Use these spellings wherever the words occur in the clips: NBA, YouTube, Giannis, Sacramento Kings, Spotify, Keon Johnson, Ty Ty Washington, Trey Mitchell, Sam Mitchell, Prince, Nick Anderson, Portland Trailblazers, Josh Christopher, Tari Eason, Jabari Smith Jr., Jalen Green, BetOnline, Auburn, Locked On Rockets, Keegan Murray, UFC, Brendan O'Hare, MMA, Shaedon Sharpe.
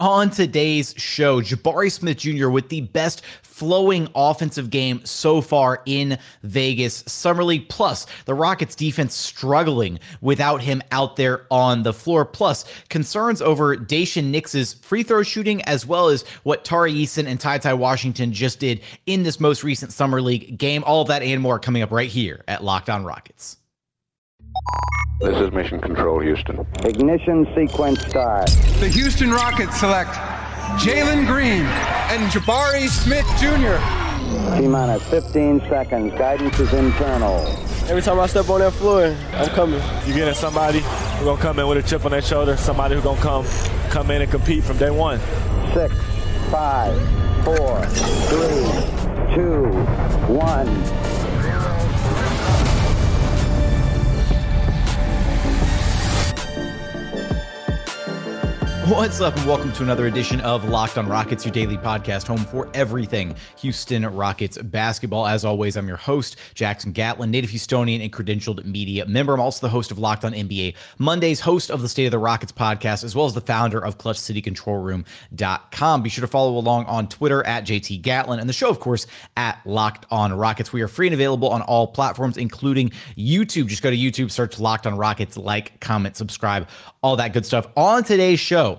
On today's show, Jabari Smith Jr. with the best flowing offensive game so far in Vegas Summer League, plus the Rockets defense struggling without him out there on the floor, plus concerns over Daishen Nix's free throw shooting, as well as what Tari Eason and Ty Ty Washington just did in this most recent Summer League game. All of that and more coming up right here at Locked On Rockets. This is Mission Control, Houston. Ignition sequence start. The Houston Rockets select Jalen Green and Jabari Smith Jr. T-minus 15 seconds. Guidance is internal. Every time I step on that floor, I'm coming. You're getting somebody who's going to come in with a chip on their shoulder, somebody who's going to come in and compete from day one. 6, 5, 4, 3, 2, 1. What's up and welcome to another edition of Locked On Rockets, your daily podcast home for everything Houston Rockets basketball. As always, I'm your host, Jackson Gatlin, native Houstonian and credentialed media member. I'm also the host of Locked On NBA Mondays, host of the State of the Rockets podcast, as well as the founder of ClutchCityControlRoom.com. Be sure to follow along on Twitter at JT Gatlin and the show, of course, at Locked On Rockets. We are free and available on all platforms, including YouTube. Just go to YouTube, search Locked On Rockets, like, comment, subscribe, all that good stuff. On today's show,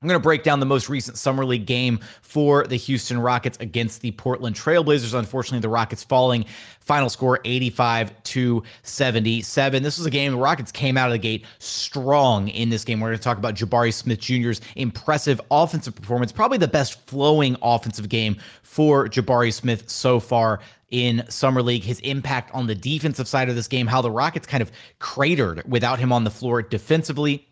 I'm going to break down the most recent Summer League game for the Houston Rockets against the Portland Trailblazers. Unfortunately, the Rockets falling final score 85-77. This was a game the Rockets came out of the gate strong in this game. We're going to talk about Jabari Smith Jr.'s impressive offensive performance, probably the best flowing offensive game for Jabari Smith so far in Summer League, his impact on the defensive side of this game, how the Rockets kind of cratered without him on the floor defensively,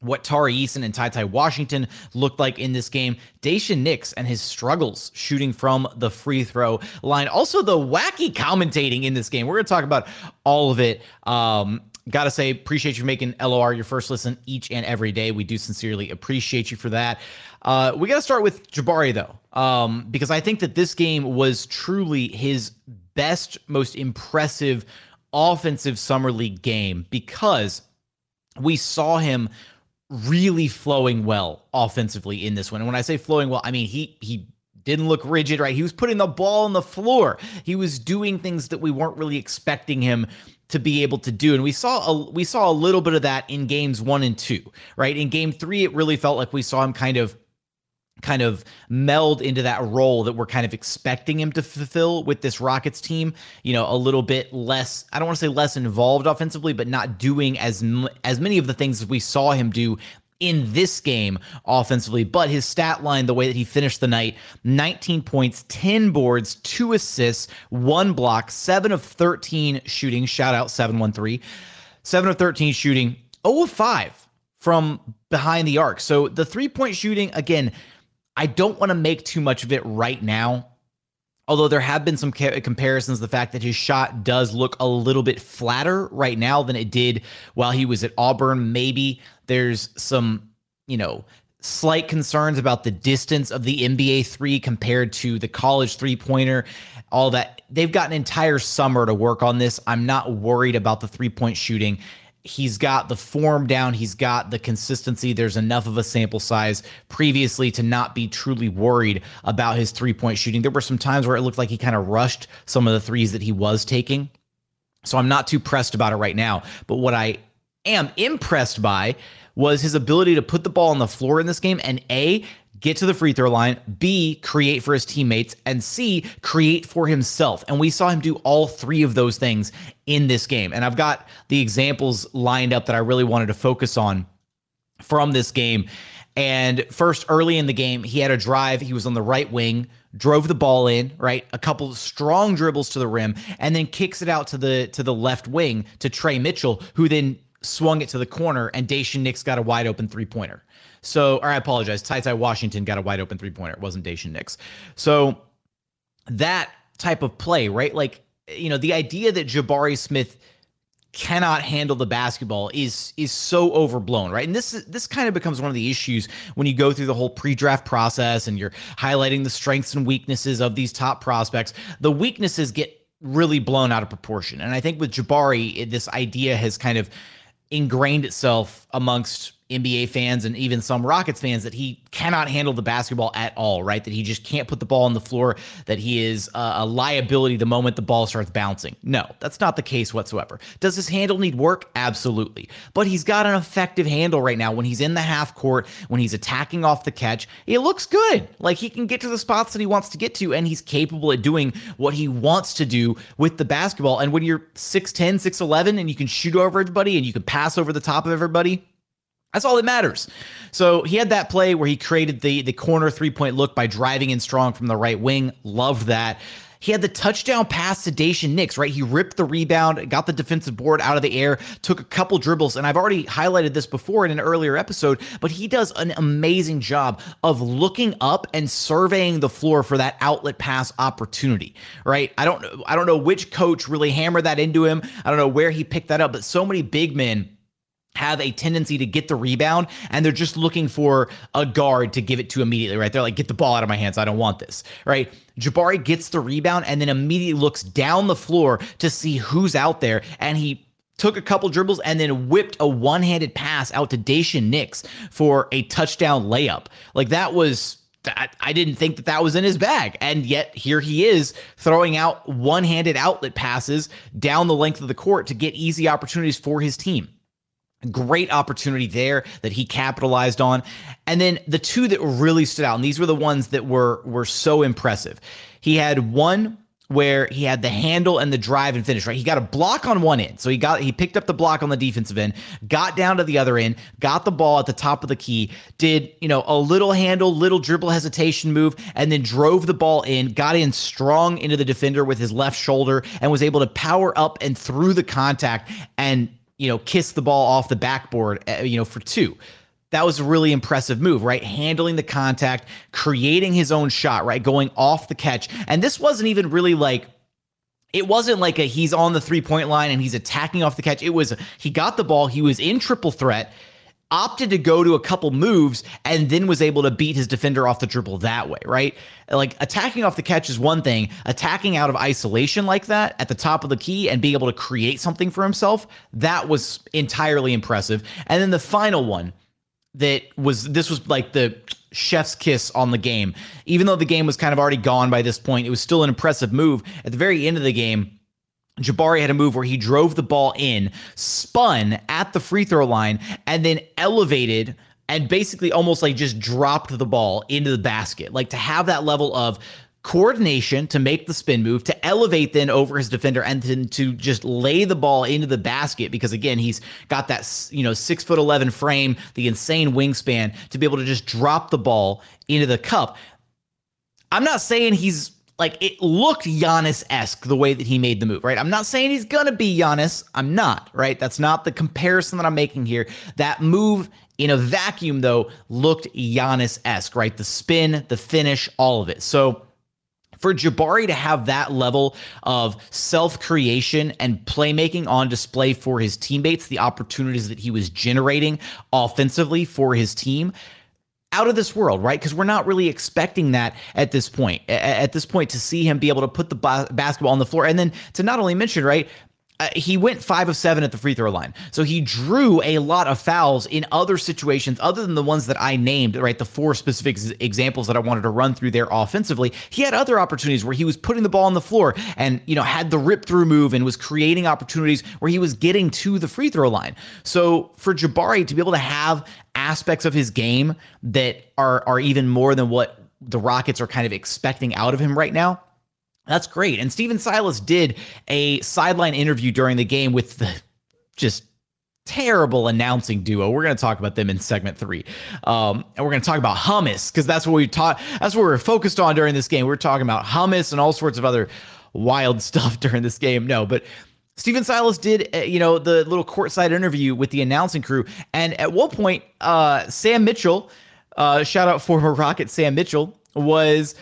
what Tari Eason and Ty Ty Washington looked like in this game, Daishen Nix and his struggles shooting from the free throw line, also the wacky commentating in this game. We're going to talk about all of it. Gotta say, appreciate you making LOR your first listen each and every day. We do sincerely appreciate you for that. We got to start with Jabari, though, because I think that this game was truly his best, most impressive offensive Summer League game because we saw him really flowing well offensively in this one. And when I say flowing well, I mean he didn't look rigid, right? He was putting the ball on the floor. He was doing things that we weren't really expecting him to be able to do. And we saw a little bit of that in games 1 and 2, right? In game 3, it really felt like we saw him kind of meld into that role that we're kind of expecting him to fulfill with this Rockets team, you know, a little bit less, I don't want to say less involved offensively, but not doing as many of the things as we saw him do in this game offensively. But his stat line, the way that he finished the night, 19 points, 10 boards, 2 assists, 1 block, 7 of 13 shooting, shout out 713, 7 of 13 shooting, 0 of 5 from behind the arc. So the 3-point shooting, again, I don't want to make too much of it right now, although there have been some comparisons. The fact that his shot does look a little bit flatter right now than it did while he was at Auburn. Maybe there's some, you know, slight concerns about the distance of the NBA three compared to the college 3-pointer, all that. They've got an entire summer to work on this. I'm not worried about the 3-point shooting. He's got the form down. He's got the consistency. There's enough of a sample size previously to not be truly worried about his 3-point shooting. There were some times where it looked like he kind of rushed some of the threes that he was taking. So I'm not too pressed about it right now. But what I am impressed by was his ability to put the ball on the floor in this game and A, get to the free throw line, B, create for his teammates, and C, create for himself. And we saw him do all three of those things in this game. And I've got the examples lined up that I really wanted to focus on from this game. And first, early in the game, he had a drive. He was on the right wing, drove the ball in, right? A couple of strong dribbles to the rim, and then kicks it out to the left wing to Trey Mitchell, who then swung it to the corner, and Daishen Nix got a wide open 3-pointer. So, or I apologize, Ty Ty Washington got a wide open 3-pointer. It wasn't Daishen Nix. So that type of play, right? Like, you know, the idea that Jabari Smith cannot handle the basketball is so overblown, right? And this kind of becomes one of the issues when you go through the whole pre-draft process and you're highlighting the strengths and weaknesses of these top prospects. The weaknesses get really blown out of proportion. And I think with Jabari, this idea has kind of ingrained itself amongst NBA fans and even some Rockets fans that he cannot handle the basketball at all, right? That he just can't put the ball on the floor, that he is a liability the moment the ball starts bouncing. No, that's not the case whatsoever. Does his handle need work? Absolutely. But he's got an effective handle right now. When he's in the half court, when he's attacking off the catch, it looks good. Like, he can get to the spots that he wants to get to, and he's capable of doing what he wants to do with the basketball. And when you're 6'10", 6'11", and you can shoot over everybody and you can pass over the top of everybody, that's all that matters. So he had that play where he created the corner three-point look by driving in strong from the right wing. Loved that. He had the touchdown pass to Daishen Nix, right? He ripped the rebound, got the defensive board out of the air, took a couple dribbles, and I've already highlighted this before in an earlier episode, but he does an amazing job of looking up and surveying the floor for that outlet pass opportunity, right? I don't know which coach really hammered that into him. I don't know where he picked that up, but so many big men have a tendency to get the rebound and they're just looking for a guard to give it to immediately, right? They're like, get the ball out of my hands. I don't want this, right? Jabari gets the rebound and then immediately looks down the floor to see who's out there. And he took a couple dribbles and then whipped a one-handed pass out to Daishen Nix for a touchdown layup. Like, that was... I didn't think that was in his bag. And yet here he is throwing out one-handed outlet passes down the length of the court to get easy opportunities for his team. Great opportunity there that he capitalized on. And then the two that really stood out, and these were the ones that were so impressive. He had one where he had the handle and the drive and finish, right? He got a block on one end. So he picked up the block on the defensive end, got down to the other end, got the ball at the top of the key, did, a little handle, little dribble hesitation move, and then drove the ball in, got in strong into the defender with his left shoulder and was able to power up and through the contact and kiss the ball off the backboard, for two. That was a really impressive move, right? Handling the contact, creating his own shot, right? Going off the catch. And this wasn't even really like, it wasn't like a, he's on the 3-point line and he's attacking off the catch. It was, he got the ball. He was in triple threat, opted to go to a couple moves, and then was able to beat his defender off the dribble that way, right? Like, attacking off the catch is one thing. Attacking out of isolation like that at the top of the key and being able to create something for himself, that was entirely impressive. And then the final one this was like the chef's kiss on the game. Even though the game was kind of already gone by this point, it was still an impressive move. At the very end of the game, Jabari had a move where he drove the ball in, spun at the free throw line, and then elevated and basically almost like just dropped the ball into the basket. Like, to have that level of coordination to make the spin move, to elevate then over his defender, and then to just lay the ball into the basket, because again, he's got that 6'11" frame, the insane wingspan, to be able to just drop the ball into the cup. I'm not saying he's like, it looked Giannis-esque the way that he made the move, right? I'm not saying he's going to be Giannis. I'm not, right? That's not the comparison that I'm making here. That move in a vacuum, though, looked Giannis-esque, right? The spin, the finish, all of it. So for Jabari to have that level of self-creation and playmaking on display for his teammates, the opportunities that he was generating offensively for his team, out of this world, right? Because we're not really expecting that at this point. At this point, to see him be able to put the basketball on the floor, and then to not only mention, right, he went 5 of 7 at the free throw line. So he drew a lot of fouls in other situations other than the ones that I named, right? The 4 specific examples that I wanted to run through there offensively. He had other opportunities where he was putting the ball on the floor and, had the rip through move and was creating opportunities where he was getting to the free throw line. So for Jabari to be able to have aspects of his game that are even more than what the Rockets are kind of expecting out of him right now, that's great. And Steven Silas did a sideline interview during the game with the just terrible announcing duo. We're going to talk about them in segment 3. And we're going to talk about hummus, because that's what we taught. That's what we were focused on during this game. We're talking about hummus and all sorts of other wild stuff during this game. No, but Steven Silas did, the little courtside interview with the announcing crew. And at one point, Sam Mitchell, shout out former Rocket Sam Mitchell, was,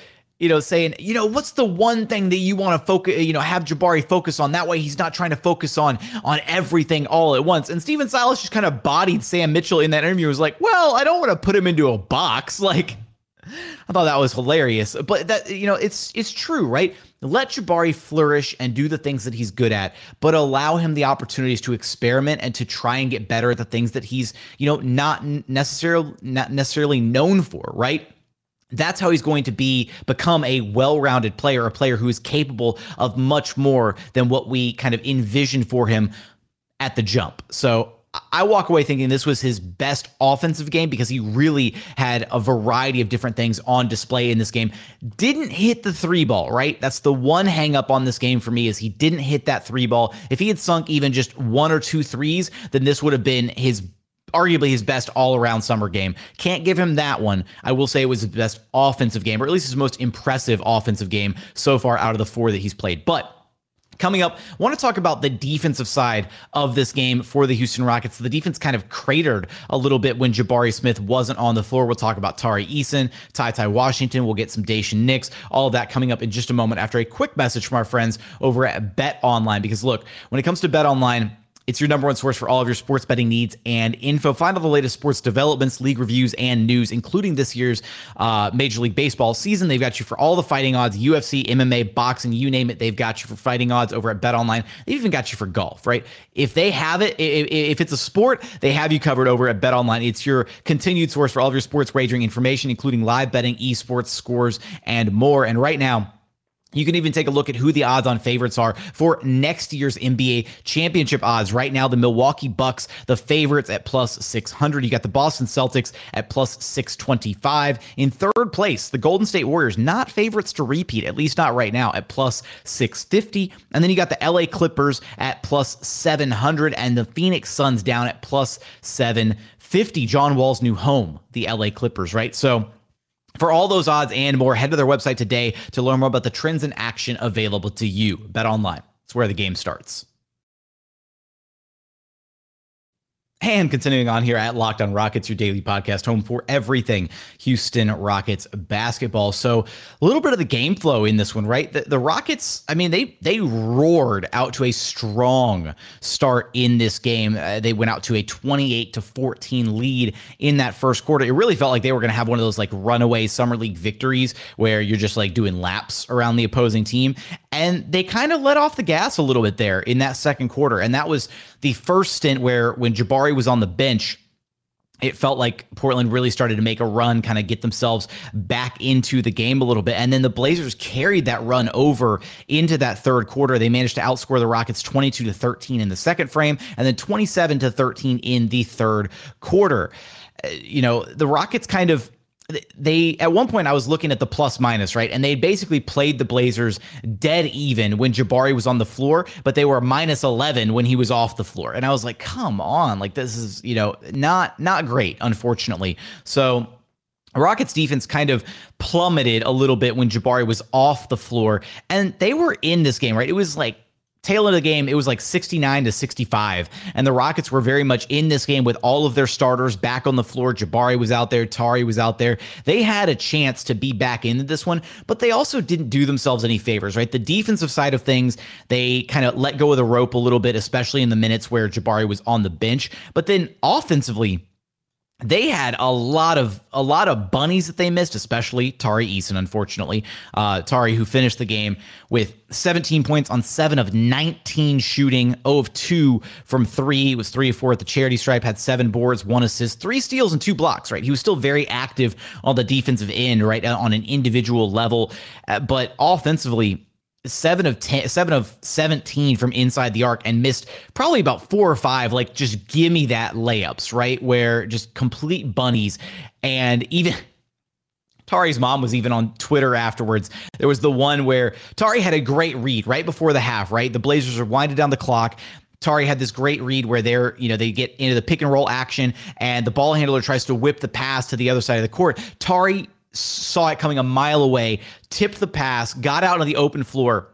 saying, what's the one thing that you want to focus, have Jabari focus on? That way he's not trying to focus on everything all at once. And Steven Silas just kind of bodied Sam Mitchell in that interview. He was like, well, I don't want to put him into a box. Like, I thought that was hilarious, but that, you know, it's true, right? Let Jabari flourish and do the things that he's good at, but allow him the opportunities to experiment and to try and get better at the things that he's, you know, not necessarily known for, right? That's how he's going to become a well-rounded player, a player who is capable of much more than what we kind of envisioned for him at the jump. So I walk away thinking this was his best offensive game because he really had a variety of different things on display in this game. Didn't hit the three ball, right? That's the one hang up on this game for me, is he didn't hit that three ball. If he had sunk even just one or two threes, then this would have been arguably his best all-around summer game. Can't give him that one. I will say it was his best offensive game, or at least his most impressive offensive game so far out of the four that he's played. But coming up, I want to talk about the defensive side of this game for the Houston Rockets. The defense kind of cratered a little bit when Jabari Smith wasn't on the floor. We'll talk about Tari Eason, Ty Washington. We'll get some Daishen Nix, all of that coming up in just a moment after a quick message from our friends over at BetOnline. Because look, when it comes to BetOnline, it's your number one source for all of your sports betting needs and info. Find all the latest sports developments, league reviews, and news, including this year's Major League Baseball season. They've got you for all the fighting odds, UFC, MMA, boxing, you name it. They've got you for fighting odds over at BetOnline. They've even got you for golf, right? If they have it, if it's a sport, they have you covered over at BetOnline. It's your continued source for all of your sports wagering information, including live betting, esports, scores, and more. And right now, you can even take a look at who the odds-on favorites are for next year's NBA championship odds. Right now, the Milwaukee Bucks, the favorites at plus 600. You got the Boston Celtics at plus 625. In third place, the Golden State Warriors, not favorites to repeat, at least not right now, at plus 650. And then you got the LA Clippers at plus 700 and the Phoenix Suns down at plus 750. John Wall's new home, the LA Clippers, right? So for all those odds and more, head to their website today to learn more about the trends and action available to you. BetOnline, it's where the game starts. And continuing on here at Locked On Rockets, your daily podcast home for everything Houston Rockets basketball. So a little bit of the game flow in this one, right? The Rockets, I mean, they roared out to a strong start in this game. They went out to a 28-14 lead in that first quarter. It really felt like they were going to have one of those like runaway summer league victories where you're just like doing laps around the opposing team. And they kind of let off the gas a little bit there in that second quarter. And that was the first stint where when Jabari was on the bench, it felt like Portland really started to make a run, kind of get themselves back into the game a little bit. And then the Blazers carried that run over into that third quarter. They managed to outscore the Rockets 22-13 in the second frame and then 27-13 in the third quarter. You know, the Rockets kind of, they, at one point I was looking at the plus minus, right? And they basically played the Blazers dead even when Jabari was on the floor, but they were minus 11 when he was off the floor. And I was like, come on, like this is, you know, not great, unfortunately. So Rockets defense kind of plummeted a little bit when Jabari was off the floor, and they were in this game, right? It was like tail of the game, it was like 69-65, and the Rockets were very much in this game with all of their starters back on the floor. Jabari was out there, Tari was out there. They had a chance to be back into this one, but they also didn't do themselves any favors, right? The defensive side of things, they kind of let go of the rope a little bit, especially in the minutes where Jabari was on the bench. But then offensively, they had a lot of bunnies that they missed, especially Tari Eason, unfortunately. Tari, who finished the game with 17 points on 7 of 19 shooting, 0 of 2 from 3, was 3 of 4 at the charity stripe, had 7 boards, 1 assist, 3 steals, and 2 blocks, right? He was still very active on the defensive end, right, on an individual level. But offensively, 7 of 17 from inside the arc, and missed probably about 4 or 5, like just give me that layups, right? Where just complete bunnies. And even Tari's mom was even on Twitter afterwards. There was the one where Tari had a great read right before the half, right? The Blazers are winding down the clock. Tari had this great read where they're, you know, they get into the pick and roll action and the ball handler tries to whip the pass to the other side of the court. Tari saw it coming a mile away, tipped the pass, got out on the open floor,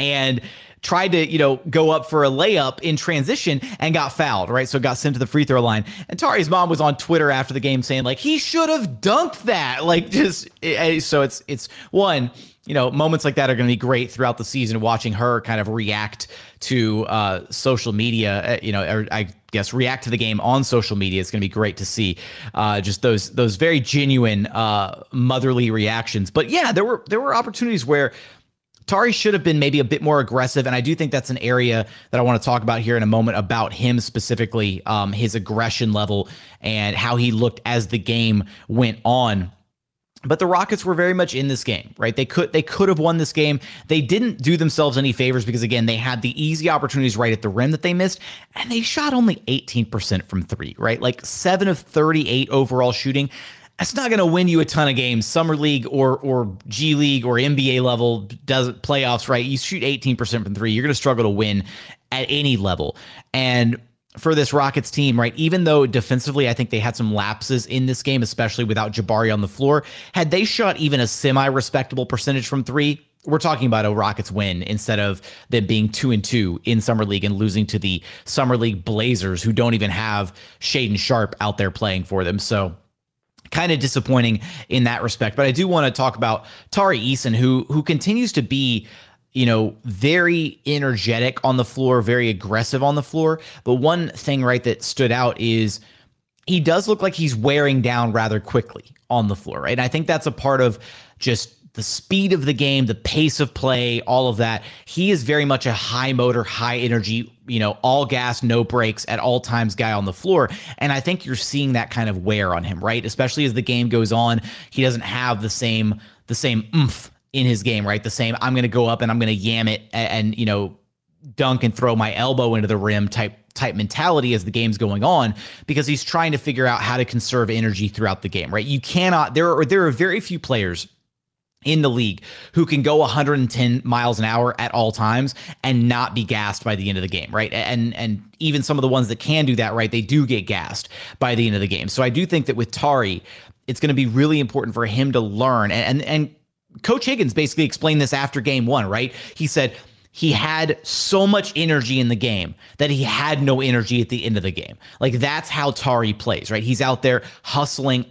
and tried to, go up for a layup in transition and got fouled, right? So got sent to the free throw line. And Tari's mom was on Twitter after the game saying, like, he should have dunked that. So it's one, moments like that are going to be great throughout the season, watching her kind of react to social media, or I guess react to the game on social media. It's going to be great to see just those very genuine motherly reactions. But yeah, there were opportunities where Tari should have been maybe a bit more aggressive. And I do think that's an area that I want to talk about here in a moment, about him specifically, his aggression level and how he looked as the game went on. But the Rockets were very much in this game, right? They could have won this game. They didn't do themselves any favors because, again, they had the easy opportunities right at the rim that they missed, and they shot only 18% from three, right? Like 7 of 38 overall shooting. That's not going to win you a ton of games. Summer League or G League or NBA level playoffs, right? You shoot 18% from three, you're going to struggle to win at any level. And for this Rockets team, right, even though defensively I think they had some lapses in this game, especially without Jabari on the floor, had they shot even a semi-respectable percentage from three, we're talking about a Rockets win instead of them being 2-2 in Summer League and losing to the Summer League Blazers, who don't even have Shaedon Sharpe out there playing for them. So kind of disappointing in that respect. But I do want to talk about Tari Eason, who continues to be, very energetic on the floor, very aggressive on the floor. But one thing, right, that stood out is he does look like he's wearing down rather quickly on the floor, right? And I think that's a part of just the speed of the game, the pace of play, all of that. He is very much a high motor, high energy, all gas, no breaks at all times guy on the floor. And I think you're seeing that kind of wear on him, right? Especially as the game goes on, he doesn't have the same oomph in his game, right? The same, I'm going to go up and I'm going to yam it and dunk and throw my elbow into the rim type mentality as the game's going on, because he's trying to figure out how to conserve energy throughout the game, right? You cannot, there are very few players in the league who can go 110 miles an hour at all times and not be gassed by the end of the game, right? And even some of the ones that can do that, right, they do get gassed by the end of the game. So I do think that with Tari, it's going to be really important for him to learn. And Coach Higgins basically explained this after game one, right? He said he had so much energy in the game that he had no energy at the end of the game. Like, that's how Tari plays, right? He's out there hustling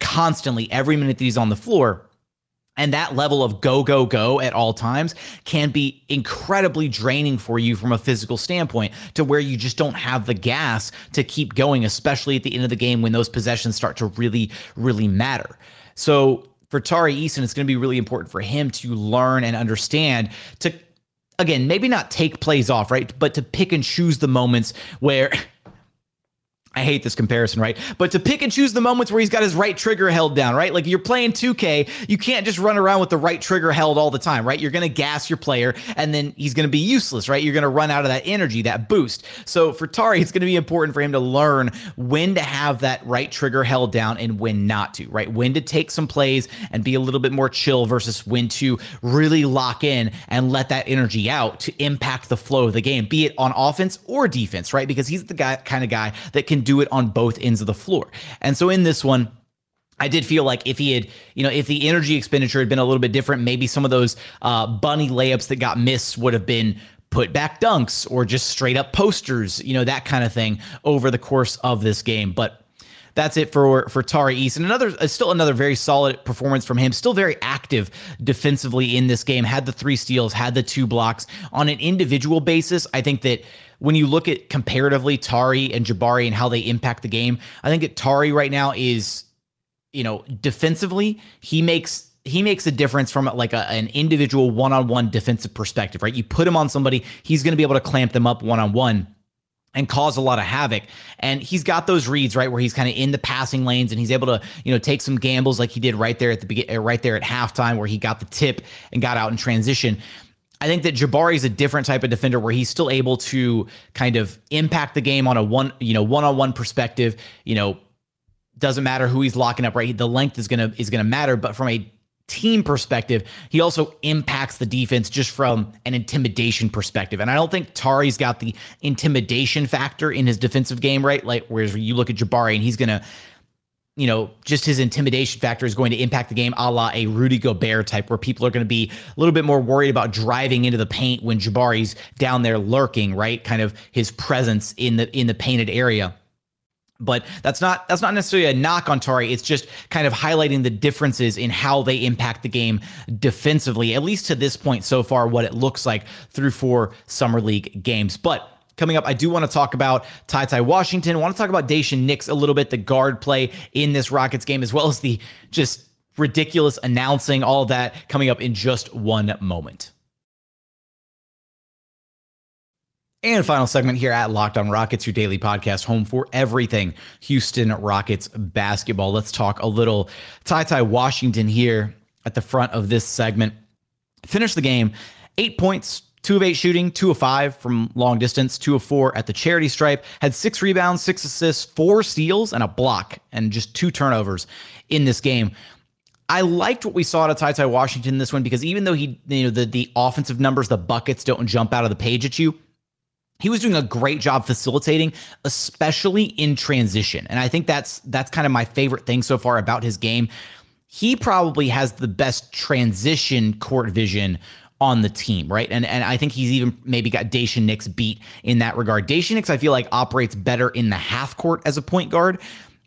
constantly every minute that he's on the floor. And that level of go, go, go at all times can be incredibly draining for you from a physical standpoint, to where you just don't have the gas to keep going, especially at the end of the game when those possessions start to really, really matter. So for Tari Eason, it's going to be really important for him to learn and understand to, again, maybe not take plays off, right, but to pick and choose the moments where... I hate this comparison, right? But to pick and choose the moments where he's got his right trigger held down, right? Like, you're playing 2K, you can't just run around with the right trigger held all the time, right? You're going to gas your player, and then he's going to be useless, right? You're going to run out of that energy, that boost. So for Tari, it's going to be important for him to learn when to have that right trigger held down and when not to, right? When to take some plays and be a little bit more chill versus when to really lock in and let that energy out to impact the flow of the game, be it on offense or defense, right? Because he's the kind of guy that can do it on both ends of the floor. And so in this one, I did feel like if he had, if the energy expenditure had been a little bit different, maybe some of those bunny layups that got missed would have been put back dunks or just straight up posters, that kind of thing over the course of this game. But that's it for Tari Eason. Still another very solid performance from him. Still very active defensively in this game. Had the 3 steals, had the 2 blocks. On an individual basis, I think that when you look at comparatively Tari and Jabari and how they impact the game, I think that Tari right now is, defensively, he makes a difference from like an individual one-on-one defensive perspective, right? You put him on somebody, he's going to be able to clamp them up one-on-one and cause a lot of havoc. And he's got those reads, right, where he's kind of in the passing lanes and he's able to, take some gambles like he did right there at right there at halftime, where he got the tip and got out in transition. I think that Jabari is a different type of defender, where he's still able to kind of impact the game on a one-on-one perspective. Doesn't matter who he's locking up, right? The length is going to matter, but from a team perspective, he also impacts the defense just from an intimidation perspective. And I don't think Tari's got the intimidation factor in his defensive game, right? Like, whereas you look at Jabari and he's going to you know, just his intimidation factor is going to impact the game, a la a Rudy Gobert type, where people are going to be a little bit more worried about driving into the paint when Jabari's down there lurking, right? Kind of his presence in the painted area. But that's not necessarily a knock on Tari. It's just kind of highlighting the differences in how they impact the game defensively, at least to this point so far, what it looks like through 4 summer league games. But coming up, I do want to talk about Ty Ty Washington. I want to talk about Daishen Nix a little bit, the guard play in this Rockets game, as well as the just ridiculous announcing, all that coming up in just one moment. And final segment here at Locked On Rockets, your daily podcast home for everything Houston Rockets basketball. Let's talk a little Ty Ty Washington here at the front of this segment. Finished the game, 8 points, 2 of 8 shooting, 2 of 5 from long distance, 2 of 4 at the charity stripe, had 6 rebounds, 6 assists, 4 steals, and a block, and just 2 turnovers in this game. I liked what we saw out of Ty Ty Washington in this one, because even though he, you know, the offensive numbers, the buckets don't jump out of the page at you, he was doing a great job facilitating, especially in transition. And I think that's kind of my favorite thing so far about his game. He probably has the best transition court vision on the team, right? And I think he's even maybe got Daishen Nix beat in that regard. Daishen Nix, I feel like, operates better in the half court as a point guard,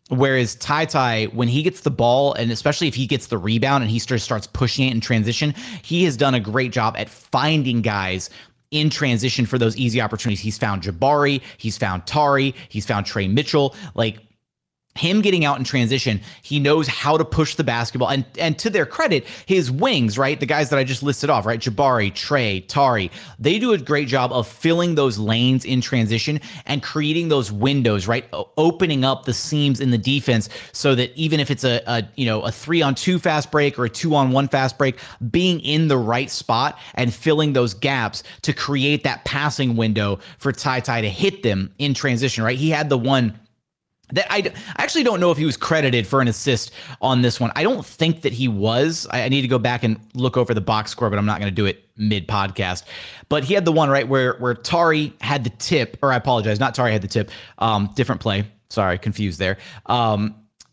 whereas Ty Ty, when he gets the ball, and especially if he gets the rebound and he starts pushing it in transition, he has done a great job at finding guys in transition for those easy opportunities. He's found Jabari, he's found Tari, he's found Trey Mitchell. Like, him getting out in transition, he knows how to push the basketball. And to their credit, his wings, right, the guys that I just listed off, right, Jabari, Trey, Tari, they do a great job of filling those lanes in transition and creating those windows, right, opening up the seams in the defense so that even if it's a 3-on-2 fast break or a 2-on-1 fast break, being in the right spot and filling those gaps to create that passing window for Ty Ty to hit them in transition, right? He had the one that I actually don't know if he was credited for an assist on this one. I don't think that he was. I need to go back and look over the box score, but I'm not going to do it mid-podcast. But he had the one, right, where Tari had the tip, or I apologize, not Tari had the tip. Different play. Sorry, confused there.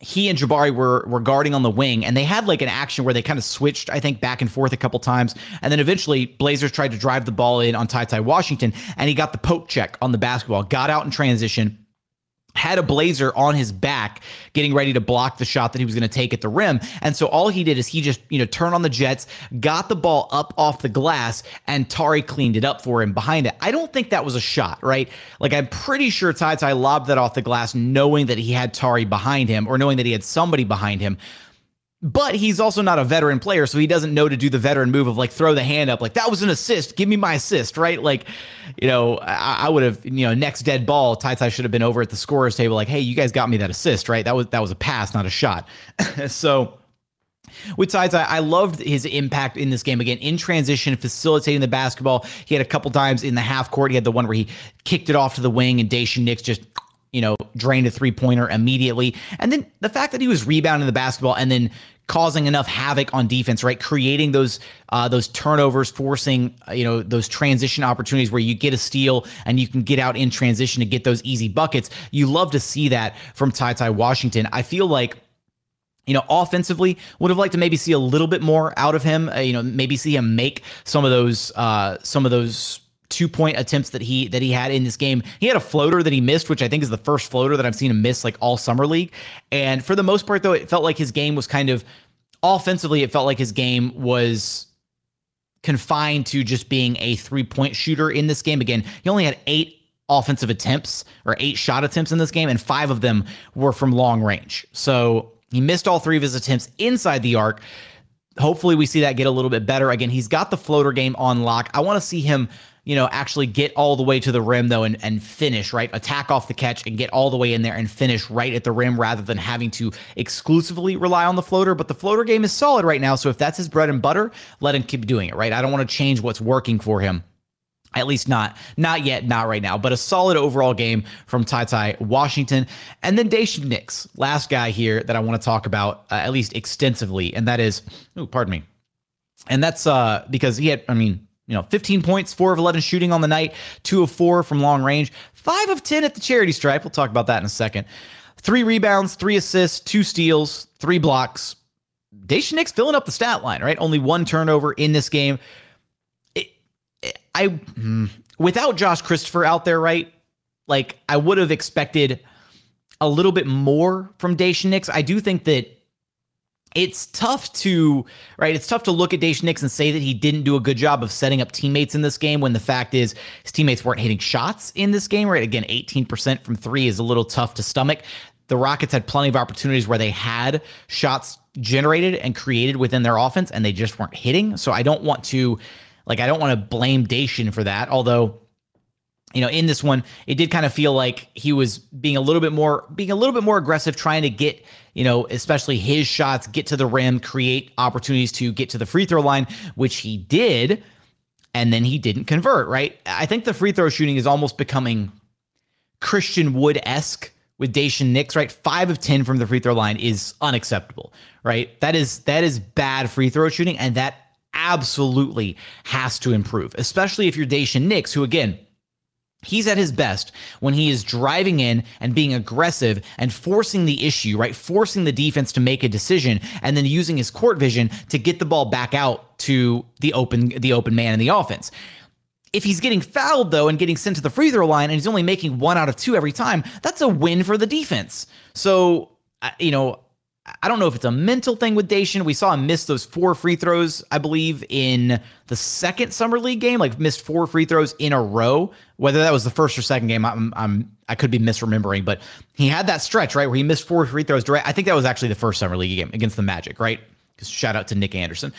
He and Jabari were guarding on the wing, and they had like an action where they kind of switched, I think, back and forth a couple times. And then eventually Blazers tried to drive the ball in on Ty Ty Washington, and he got the poke check on the basketball, got out in transition, had a Blazer on his back getting ready to block the shot that he was going to take at the rim. And so all he did is he just, turned on the jets, got the ball up off the glass, and Tari cleaned it up for him behind it. I don't think that was a shot, right? Like, I'm pretty sure Ty Ty lobbed that off the glass knowing that he had Tari behind him, or knowing that he had somebody behind him. But he's also not a veteran player, so he doesn't know to do the veteran move of, like, throw the hand up, like, that was an assist, give me my assist, right? Like, I would have, next dead ball, Ty Ty should have been over at the scorer's table, like, hey, you guys got me that assist, right? That was a pass, not a shot. So with Ty Ty, I loved his impact in this game. Again, in transition, facilitating the basketball. He had a couple times in the half court. He had the one where he kicked it off to the wing, and Daishen Nix just drained a 3-pointer immediately. And then the fact that he was rebounding the basketball and then causing enough havoc on defense, right? Creating those turnovers, forcing, those transition opportunities where you get a steal and you can get out in transition to get those easy buckets. You love to see that from Ty Ty Washington. I feel like, offensively, would have liked to maybe see a little bit more out of him, maybe see him make some of those 2-point attempts that he had in this game. He had a floater that he missed, which I think is the first floater that I've seen him miss, like, all summer league. And for the most part, though, it felt like his game was kind of offensively, it felt like his game was confined to just being a 3-point shooter in this game. Again, he only had 8 shot attempts in this game, and 5 of them were from long range. So he missed all 3 of his attempts inside the arc. Hopefully we see that get a little bit better. Again, he's got the floater game on lock. I want to see him, actually get all the way to the rim, though, and finish, right? Attack off the catch and get all the way in there and finish right at the rim, rather than having to exclusively rely on the floater. But the floater game is solid right now, so if that's his bread and butter, let him keep doing it, right? I don't want to change what's working for him. At least not yet, not right now, but a solid overall game from Ty Ty Washington. And then Daishen Nix, last guy here that I want to talk about, at least extensively, and that is, and that's because he had, 15 points, 4 of 11 shooting on the night, 2 of 4 from long range, 5 of 10 at the charity stripe. We'll talk about that in a second. 3 rebounds, 3 assists, 2 steals, 3 blocks. Daishen Nix filling up the stat line, right? Only 1 turnover in this game. Without Josh Christopher out there, right? Like, I would have expected a little bit more from Daishen Nix. I do think that it's tough to, right? It's tough to look at Daishen Nix and say that he didn't do a good job of setting up teammates in this game when the fact is his teammates weren't hitting shots in this game, right? Again, 18% from 3 is a little tough to stomach. The Rockets had plenty of opportunities where they had shots generated and created within their offense, and they just weren't hitting. So I don't want to blame Daishen for that. Although, you know, in this one, it did kind of feel like he was being a little bit more aggressive, trying to get, you know, especially his shots, get to the rim, create opportunities to get to the free throw line, which he did. And then he didn't convert, right? I think the free throw shooting is almost becoming Christian Wood-esque with Daishen Nix, right? 5 of 10 from the free throw line is unacceptable, right? That is bad free throw shooting, and that absolutely has to improve, especially if you're Daishen Nix, who, again, he's at his best when he is driving in and being aggressive and forcing the issue, right? Forcing the defense to make a decision and then using his court vision to get the ball back out to the open man in the offense. If he's getting fouled, though, and getting sent to the free throw line and he's only making 1 out of 2 every time, that's a win for the defense. So, you know, I don't know if it's a mental thing with Daishen. We saw him miss those 4 free throws, I believe, in the second Summer League game, like missed 4 free throws in a row. Whether that was the first or second game, I could be misremembering, but he had that stretch, right, where he missed 4 free throws direct. I think that was actually the first Summer League game against the Magic, right? Because shout out to Nick Anderson.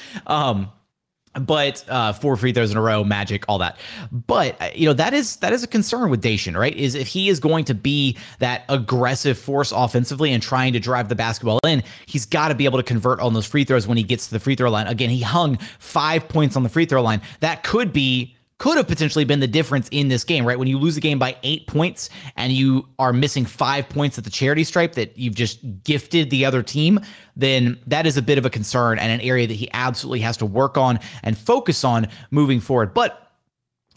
But 4 free throws in a row, Magic, all that. But, you know, that is a concern with Daishen, right? Is if he is going to be that aggressive force offensively and trying to drive the basketball in, he's got to be able to convert on those free throws when he gets to the free throw line. Again, he hung 5 points on the free throw line. That could have potentially been the difference in this game, right? When you lose a game by 8 points and you are missing 5 points at the charity stripe that you've just gifted the other team, then that is a bit of a concern and an area that he absolutely has to work on and focus on moving forward. But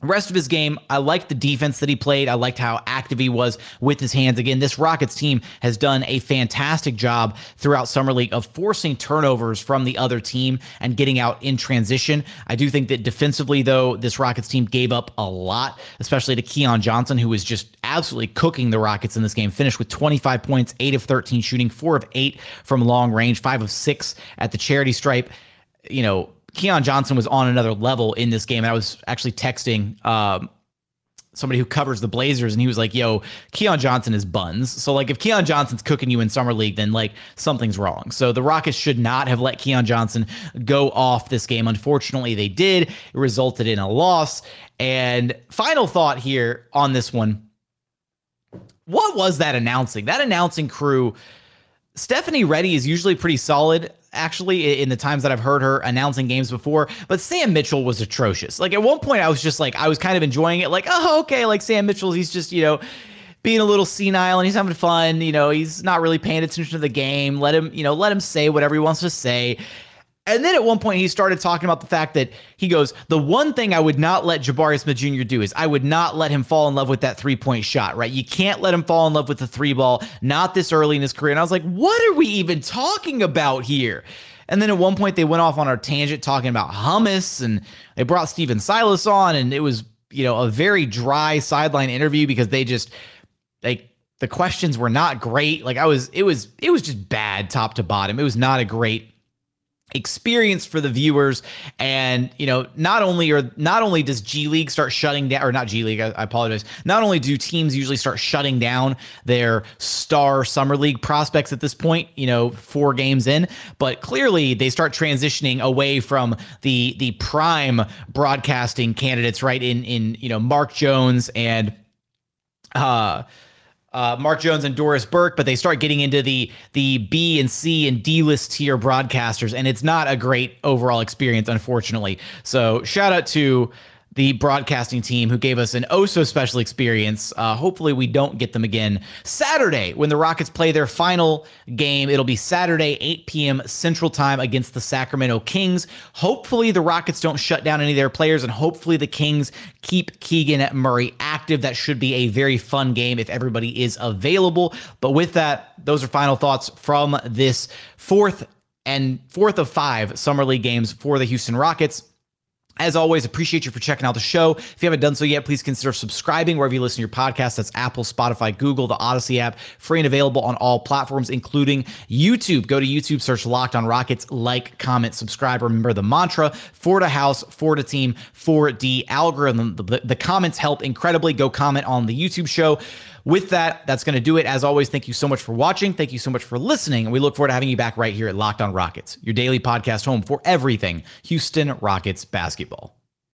the rest of his game, I liked the defense that he played. I liked how active he was with his hands. Again, this Rockets team has done a fantastic job throughout Summer League of forcing turnovers from the other team and getting out in transition. I do think that defensively, though, this Rockets team gave up a lot, especially to Keon Johnson, who was just absolutely cooking the Rockets in this game. Finished with 25 points, 8 of 13 shooting, 4 of 8 from long range, 5 of 6 at the charity stripe. You know, Keon Johnson was on another level in this game. And I was actually texting somebody who covers the Blazers, and he was like, yo, Keon Johnson is buns. So, like, if Keon Johnson's cooking you in Summer League, then, like, something's wrong. So the Rockets should not have let Keon Johnson go off this game. Unfortunately, they did. It resulted in a loss. And final thought here on this one. What was that announcing? That announcing crew, Stephanie Ready is usually pretty solid, actually, in the times that I've heard her announcing games before, but Sam Mitchell was atrocious. Like, at one point I was just like, I was kind of enjoying it. Like, oh, okay. Like, Sam Mitchell, he's just, you know, being a little senile and he's having fun. You know, he's not really paying attention to the game. Let him say whatever he wants to say. And then at one point he started talking about the fact that he goes, the one thing I would not let Jabari Smith Jr. do is I would not let him fall in love with that 3-point shot, right? You can't let him fall in love with the 3-ball, not this early in his career. And I was like, what are we even talking about here? And then at one point they went off on our tangent talking about hummus, and they brought Steven Silas on, and it was, you know, a very dry sideline interview because they just, like, the questions were not great. Like, it was just bad top to bottom. It was not a great experience for the viewers. And, you know, not only does G League start shutting down, or not G League, I apologize. Not only do teams usually start shutting down their star Summer League prospects at this point, you know, 4 games in, but clearly they start transitioning away from the prime broadcasting candidates, right? In, you know, Mark Jones and Doris Burke, but they start getting into the B and C and D list tier broadcasters, and it's not a great overall experience, unfortunately. So shout out to the broadcasting team who gave us an oh-so-special experience. Hopefully we don't get them again Saturday when the Rockets play their final game. It'll be Saturday, 8 p.m. Central Time against the Sacramento Kings. Hopefully the Rockets don't shut down any of their players, and hopefully the Kings keep Keegan Murray active. That should be a very fun game if everybody is available. But with that, those are final thoughts from this fourth of five Summer League games for the Houston Rockets. As always, appreciate you for checking out the show. If you haven't done so yet, please consider subscribing wherever you listen to your podcast. That's Apple, Spotify, Google, the Odyssey app, free and available on all platforms, including YouTube. Go to YouTube, search Locked On Rockets, like, comment, subscribe. Remember the mantra, for the house, for the team, for the algorithm. The comments help incredibly. Go comment on the YouTube show. With that, that's going to do it. As always, thank you so much for watching. Thank you so much for listening. And we look forward to having you back right here at Locked On Rockets, your daily podcast home for everything Houston Rockets basketball.